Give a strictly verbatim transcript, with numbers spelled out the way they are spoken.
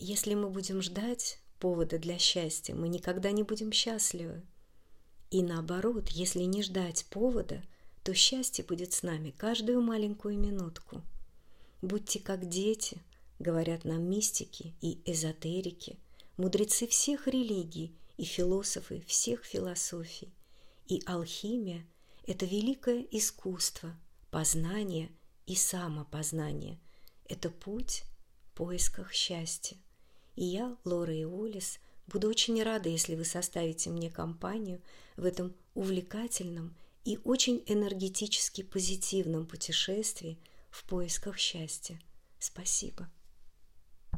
Если мы будем ждать повода для счастья, мы никогда не будем счастливы. И наоборот, если не ждать повода, то счастье будет с нами каждую маленькую минутку. Будьте как дети, говорят нам мистики и эзотерики, мудрецы всех религий и философы всех философий. И алхимия – это великое искусство, познание и самопознание. Это путь в поисках счастья. И я, Лора Иолис, буду очень рада, если вы составите мне компанию в этом увлекательном и очень энергетически позитивном путешествии в поисках счастья. Спасибо.